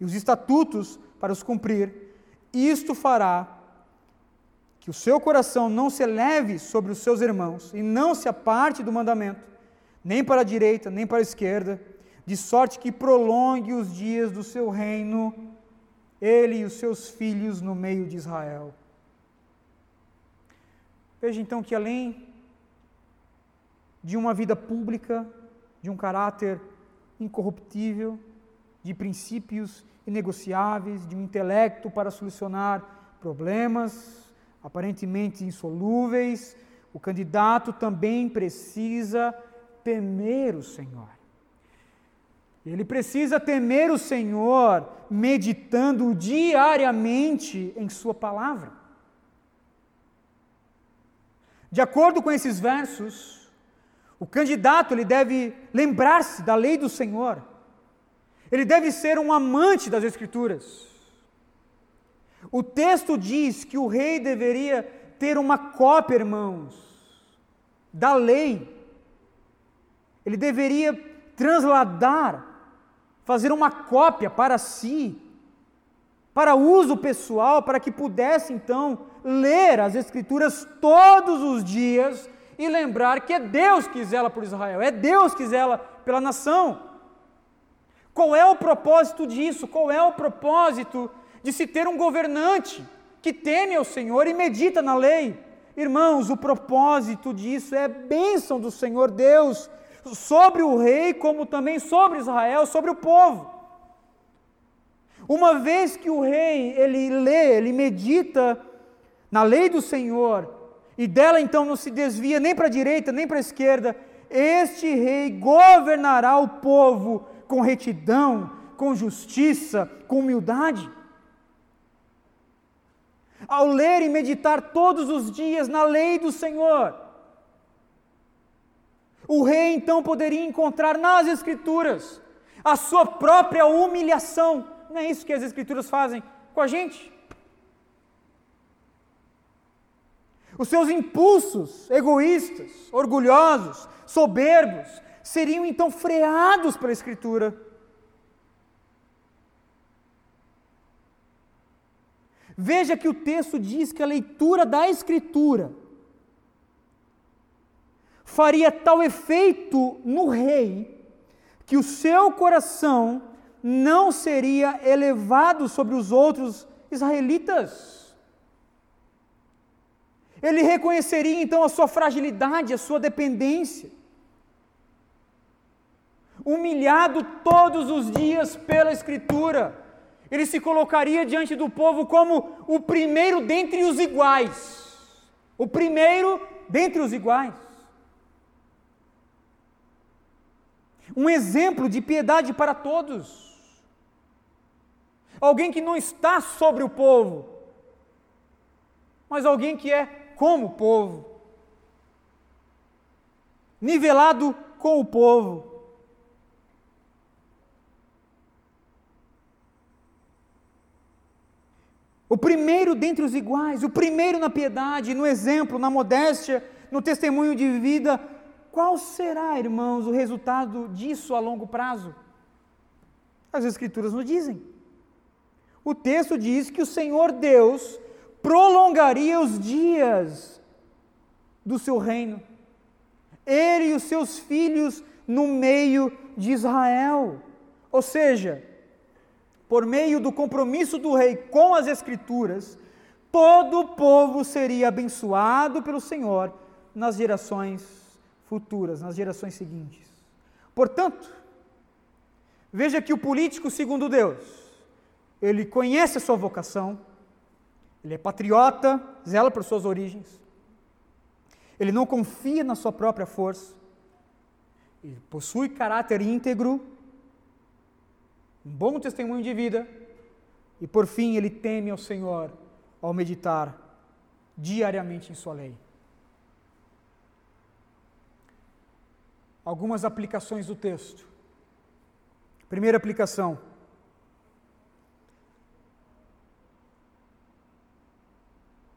e os estatutos para os cumprir. Isto fará que o seu coração não se eleve sobre os seus irmãos, e não se aparte do mandamento, nem para a direita, nem para a esquerda, de sorte que prolongue os dias do seu reino, ele e os seus filhos no meio de Israel. Veja então que além de uma vida pública, de um caráter incorruptível, de princípios inegociáveis, de um intelecto para solucionar problemas aparentemente insolúveis, o candidato também precisa temer o Senhor. Ele precisa temer o Senhor, meditando diariamente em sua palavra. De acordo com esses versos, o candidato ele deve lembrar-se da lei do Senhor. Ele deve ser um amante das Escrituras. O texto diz que o rei deveria ter uma cópia, irmãos, da lei. Ele deveria transladar, fazer uma cópia para si, para uso pessoal, para que pudesse então ler as Escrituras todos os dias e lembrar que é Deus que zela por Israel, é Deus que zela pela nação. Qual é o propósito disso? Qual é o propósito de se ter um governante que teme ao Senhor e medita na lei? Irmãos, o propósito disso é a bênção do Senhor Deus sobre o rei, como também sobre Israel, sobre o povo. Uma vez que o rei, ele lê, ele medita na lei do Senhor, e dela então não se desvia nem para a direita, nem para a esquerda, este rei governará o povo com retidão, com justiça, com humildade. Ao ler e meditar todos os dias na lei do Senhor, o rei então poderia encontrar nas Escrituras a sua própria humilhação. Não é isso que as Escrituras fazem com a gente? Os seus impulsos egoístas, orgulhosos, soberbos, seriam então freados pela Escritura. Veja que o texto diz que a leitura da Escritura faria tal efeito no rei que o seu coração não seria elevado sobre os outros israelitas. Ele reconheceria então a sua fragilidade, a sua dependência. Humilhado todos os dias pela Escritura, ele se colocaria diante do povo como o primeiro dentre os iguais. O primeiro dentre os iguais. Um exemplo de piedade para todos. Alguém que não está sobre o povo, mas alguém que é como o povo, nivelado com o povo. O primeiro dentre os iguais, o primeiro na piedade, no exemplo, na modéstia, no testemunho de vida. Qual será, irmãos, o resultado disso a longo prazo? As Escrituras nos dizem. O texto diz que o Senhor Deus prolongaria os dias do seu reino, ele e os seus filhos no meio de Israel. Ou seja, por meio do compromisso do rei com as Escrituras, todo o povo seria abençoado pelo Senhor nas gerações futuras, nas gerações seguintes. Portanto, veja que o político, segundo Deus, ele conhece a sua vocação, ele é patriota, zela por suas origens, ele não confia na sua própria força, ele possui caráter íntegro, um bom testemunho de vida, e por fim ele teme ao Senhor ao meditar diariamente em sua lei. Algumas aplicações do texto. Primeira aplicação.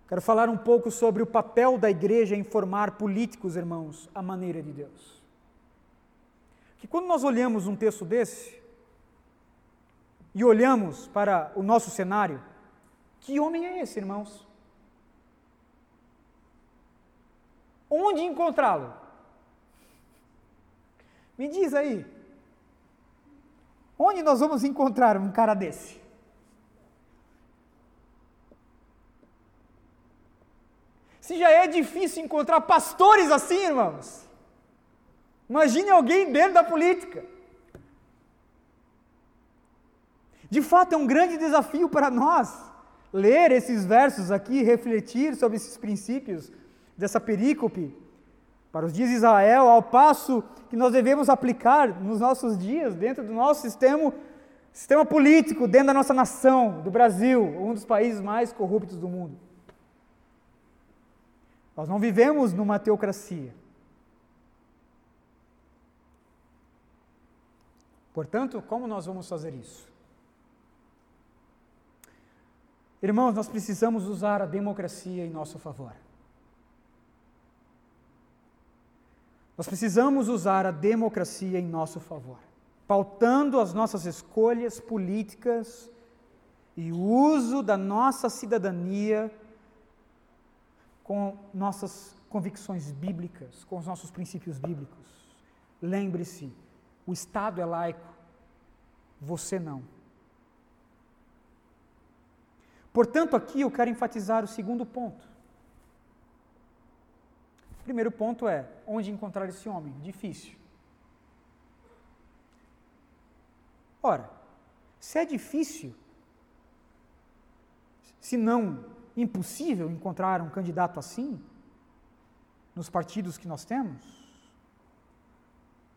Quero falar um pouco sobre o papel da igreja em formar políticos, irmãos, à maneira de Deus. Que quando nós olhamos um texto desse, e olhamos para o nosso cenário, que homem é esse, irmãos? Onde encontrá-lo? Me diz aí, onde nós vamos encontrar um cara desse? Se já é difícil encontrar pastores assim, irmãos, imagine alguém dentro da política. De fato, é um grande desafio para nós ler esses versos aqui, refletir sobre esses princípios dessa perícope para os dias de Israel, ao passo que nós devemos aplicar nos nossos dias, dentro do nosso sistema político, dentro da nossa nação, do Brasil, um dos países mais corruptos do mundo. Nós não vivemos numa teocracia. Portanto, como nós vamos fazer isso? Irmãos, nós precisamos usar a democracia em nosso favor. Nós precisamos usar a democracia em nosso favor, pautando as nossas escolhas políticas e o uso da nossa cidadania com nossas convicções bíblicas, com os nossos princípios bíblicos. Lembre-se, o Estado é laico, você não. Portanto, aqui eu quero enfatizar o segundo ponto. O primeiro ponto é, onde encontrar esse homem? Difícil. Ora, se é difícil, se não impossível encontrar um candidato assim, nos partidos que nós temos,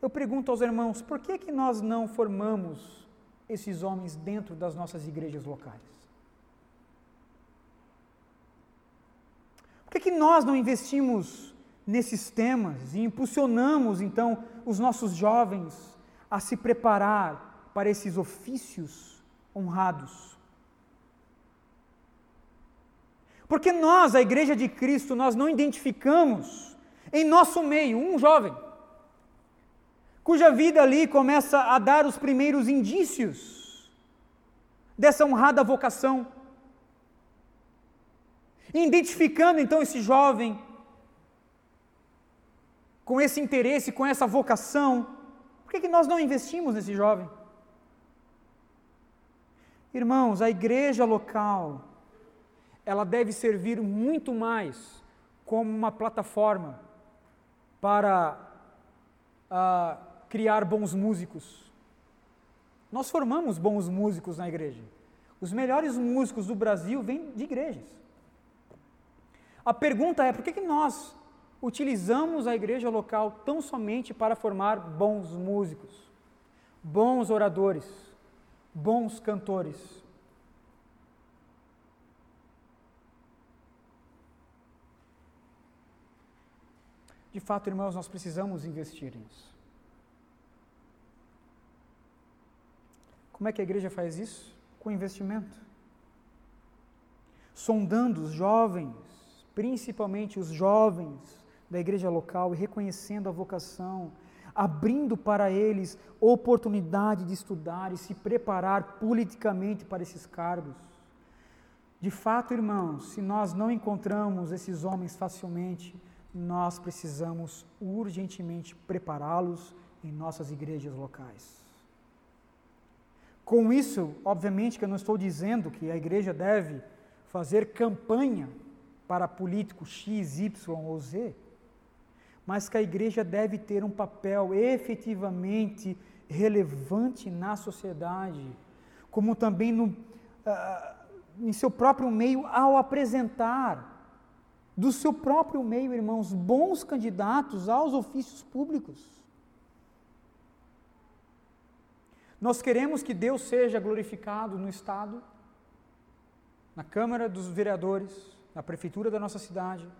eu pergunto aos irmãos, por que que nós não formamos esses homens dentro das nossas igrejas locais? Por que que nós não investimos nesses temas e impulsionamos, então, os nossos jovens a se preparar para esses ofícios honrados? Porque nós, a Igreja de Cristo, nós não identificamos em nosso meio um jovem cuja vida ali começa a dar os primeiros indícios dessa honrada vocação. Identificando então esse jovem com esse interesse, com essa vocação, por que que nós não investimos nesse jovem? Irmãos, a igreja local, ela deve servir muito mais como uma plataforma para criar bons músicos. Nós formamos bons músicos na igreja. Os melhores músicos do Brasil vêm de igrejas. A pergunta é, por que que nós utilizamos a igreja local tão somente para formar bons músicos, bons oradores, bons cantores? De fato, irmãos, nós precisamos investir nisso. Como é que a igreja faz isso? Com investimento. Sondando os jovens, principalmente os jovens da igreja local, e reconhecendo a vocação, abrindo para eles oportunidade de estudar e se preparar politicamente para esses cargos. De fato, irmãos, se nós não encontramos esses homens facilmente, nós precisamos urgentemente prepará-los em nossas igrejas locais. Com isso, obviamente que eu não estou dizendo que a igreja deve fazer campanha para político X, Y ou Z, mas que a igreja deve ter um papel efetivamente relevante na sociedade, como também em seu próprio meio, ao apresentar do seu próprio meio, irmãos, bons candidatos aos ofícios públicos. Nós queremos que Deus seja glorificado no Estado, na Câmara dos Vereadores, na prefeitura da nossa cidade.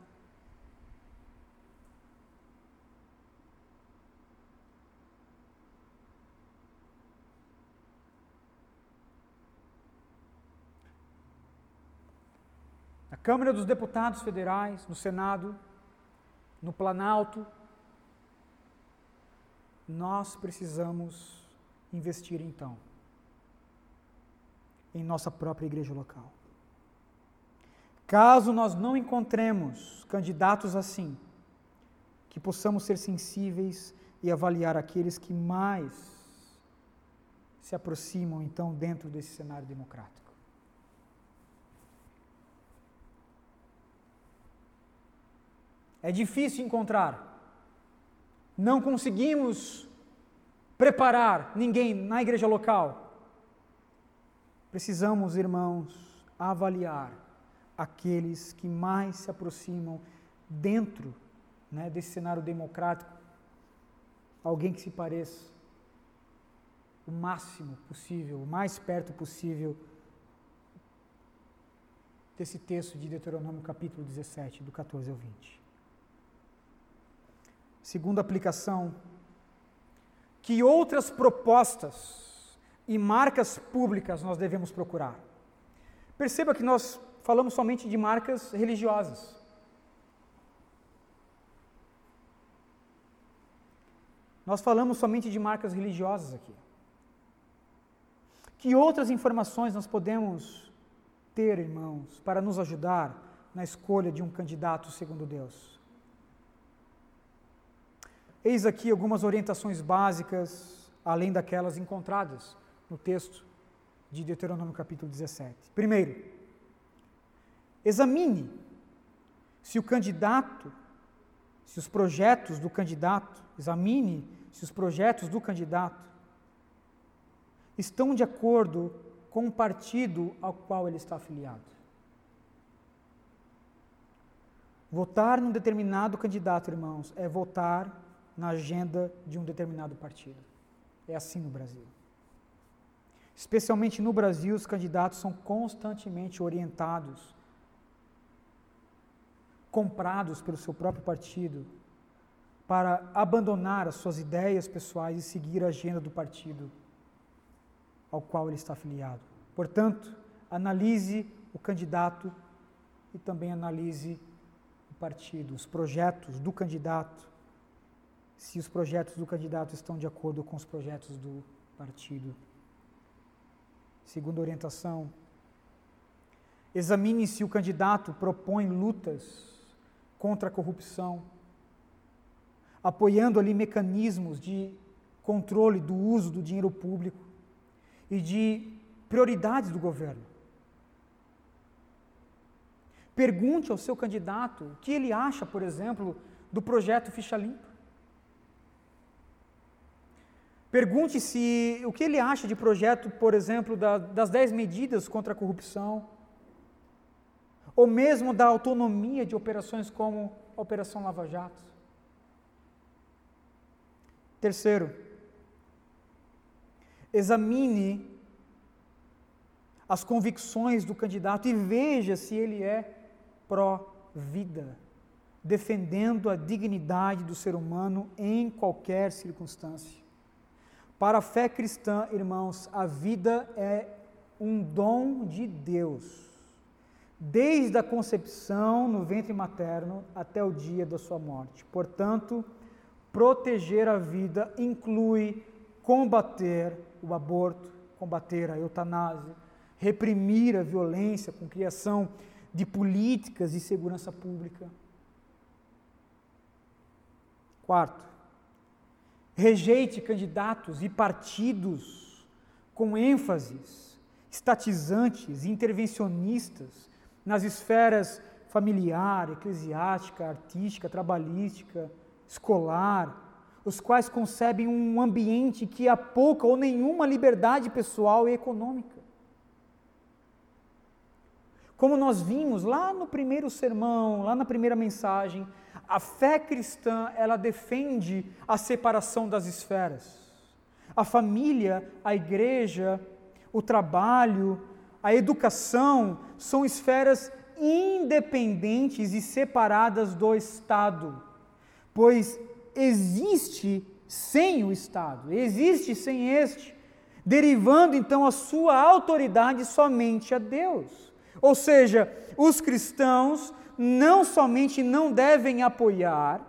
Câmara dos Deputados Federais, no Senado, no Planalto, nós precisamos investir então em nossa própria igreja local. Caso nós não encontremos candidatos assim, que possamos ser sensíveis e avaliar aqueles que mais se aproximam então dentro desse cenário democrático. É difícil encontrar. Não conseguimos preparar ninguém na igreja local. Precisamos, irmãos, avaliar aqueles que mais se aproximam dentro, né, desse cenário democrático. Alguém que se pareça o máximo possível, o mais perto possível desse texto de Deuteronômio capítulo 17, do 14 ao 20. Segunda aplicação, que outras propostas e marcas públicas nós devemos procurar? Perceba que nós falamos somente de marcas religiosas. Nós falamos somente de marcas religiosas aqui. Que outras informações nós podemos ter, irmãos, para nos ajudar na escolha de um candidato segundo Deus? Eis aqui algumas orientações básicas, além daquelas encontradas no texto de Deuteronômio capítulo 17. Primeiro, examine se os projetos do candidato estão de acordo com o partido ao qual ele está afiliado. Votar num determinado candidato, irmãos, é votar na agenda de um determinado partido. É assim no Brasil. Especialmente no Brasil, os candidatos são constantemente orientados, comprados pelo seu próprio partido, para abandonar as suas ideias pessoais e seguir a agenda do partido ao qual ele está afiliado. Portanto, analise o candidato e também analise o partido, os projetos do candidato, se os projetos do candidato estão de acordo com os projetos do partido. Segunda orientação, examine se o candidato propõe lutas contra a corrupção, apoiando ali mecanismos de controle do uso do dinheiro público e de prioridades do governo. Pergunte ao seu candidato o que ele acha, por exemplo, do projeto Ficha Limpa. Pergunte se o que ele acha de projeto, por exemplo, das 10 medidas contra a corrupção, ou mesmo da autonomia de operações como a Operação Lava Jato. Terceiro, examine as convicções do candidato e veja se ele é pró-vida, defendendo a dignidade do ser humano em qualquer circunstância. Para a fé cristã, irmãos, a vida é um dom de Deus, desde a concepção no ventre materno até o dia da sua morte. Portanto, proteger a vida inclui combater o aborto, combater a eutanásia, reprimir a violência com criação de políticas de segurança pública. Quarto, rejeite candidatos e partidos com ênfases estatizantes e intervencionistas nas esferas familiar, eclesiástica, artística, trabalhística, escolar, os quais concebem um ambiente que há pouca ou nenhuma liberdade pessoal e econômica. Como nós vimos lá no primeiro sermão, lá na primeira mensagem, a fé cristã, ela defende a separação das esferas. A família, a igreja, o trabalho, a educação são esferas independentes e separadas do Estado, pois existe sem o Estado, existe sem este, derivando então a sua autoridade somente a Deus. Ou seja, os cristãos não somente não devem apoiar,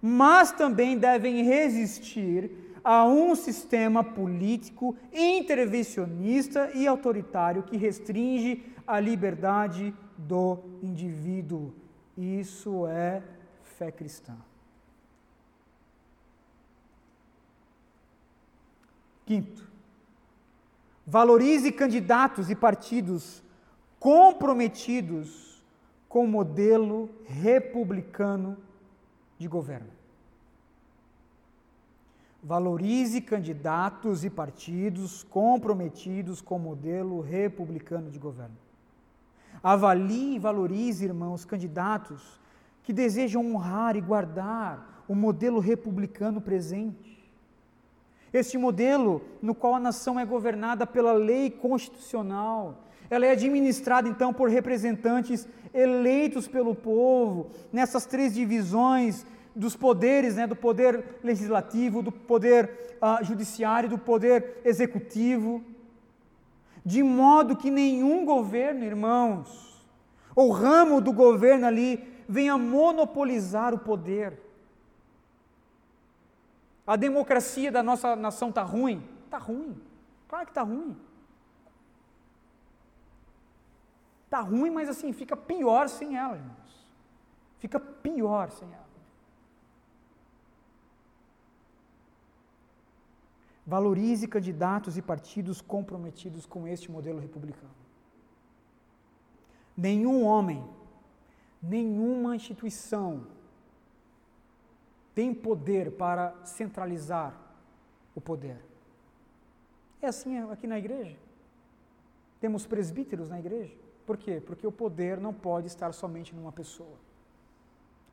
mas também devem resistir a um sistema político intervencionista e autoritário que restringe a liberdade do indivíduo. Isso é fé cristã. Quinto, valorize candidatos e partidos comprometidos com o modelo republicano de governo. Valorize candidatos e partidos comprometidos com o modelo republicano de governo. Avalie e valorize, irmãos, candidatos que desejam honrar e guardar o modelo republicano presente. Este modelo no qual a nação é governada pela lei constitucional, ela é administrada então por representantes eleitos pelo povo, nessas três divisões dos poderes, do poder legislativo, do poder judiciário, do poder executivo, de modo que nenhum governo, irmãos, ou ramo do governo ali, venha monopolizar o poder. A democracia da nossa nação está ruim? Está ruim, claro que está ruim. Está ruim, mas assim, fica pior sem ela, irmãos. Fica pior sem ela. Valorize candidatos e partidos comprometidos com este modelo republicano. Nenhum homem, nenhuma instituição tem poder para centralizar o poder. É assim aqui na igreja. Temos presbíteros na igreja. Por quê? Porque o poder não pode estar somente numa pessoa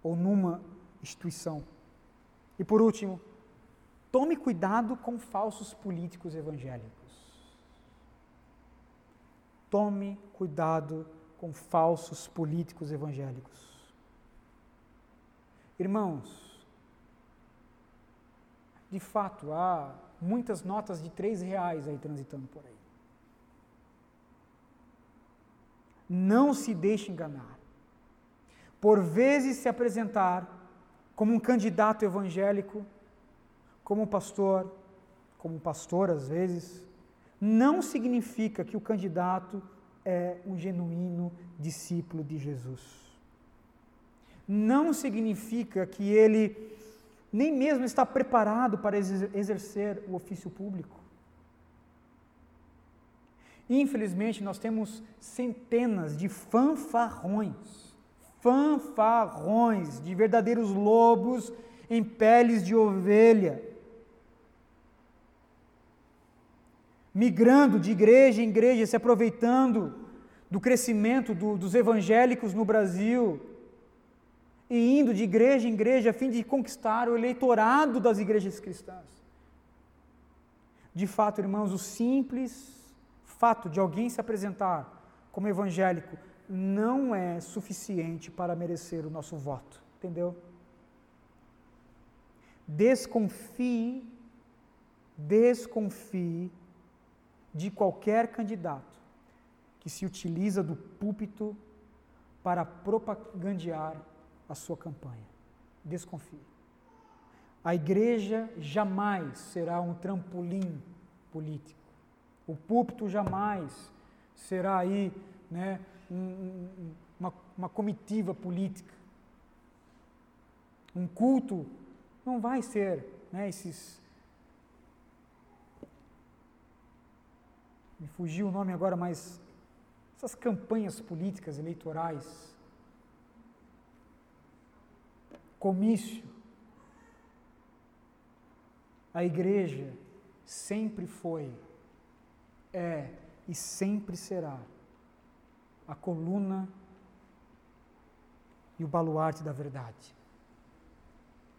ou numa instituição. E por último, tome cuidado com falsos políticos evangélicos. Tome cuidado com falsos políticos evangélicos. Irmãos, de fato, há muitas notas de R$3 aí transitando por aí. Não se deixe enganar. Por vezes se apresentar como um candidato evangélico, como pastor às vezes, não significa que o candidato é um genuíno discípulo de Jesus. Não significa que ele nem mesmo está preparado para exercer o ofício público. Infelizmente, nós temos centenas de fanfarrões de verdadeiros lobos em peles de ovelha, migrando de igreja em igreja, se aproveitando do crescimento dos evangélicos no Brasil e indo de igreja em igreja a fim de conquistar o eleitorado das igrejas cristãs. De fato, irmãos, o simples fato de alguém se apresentar como evangélico não é suficiente para merecer o nosso voto, entendeu? Desconfie de qualquer candidato que se utiliza do púlpito para propagandear a sua campanha. Desconfie. A igreja jamais será um trampolim político. O púlpito jamais será aí, né, uma comitiva política. Um culto não vai ser, né, esses... Me fugiu o nome agora, mas essas campanhas políticas eleitorais, comício. A igreja sempre foi, é e sempre será a coluna e o baluarte da verdade.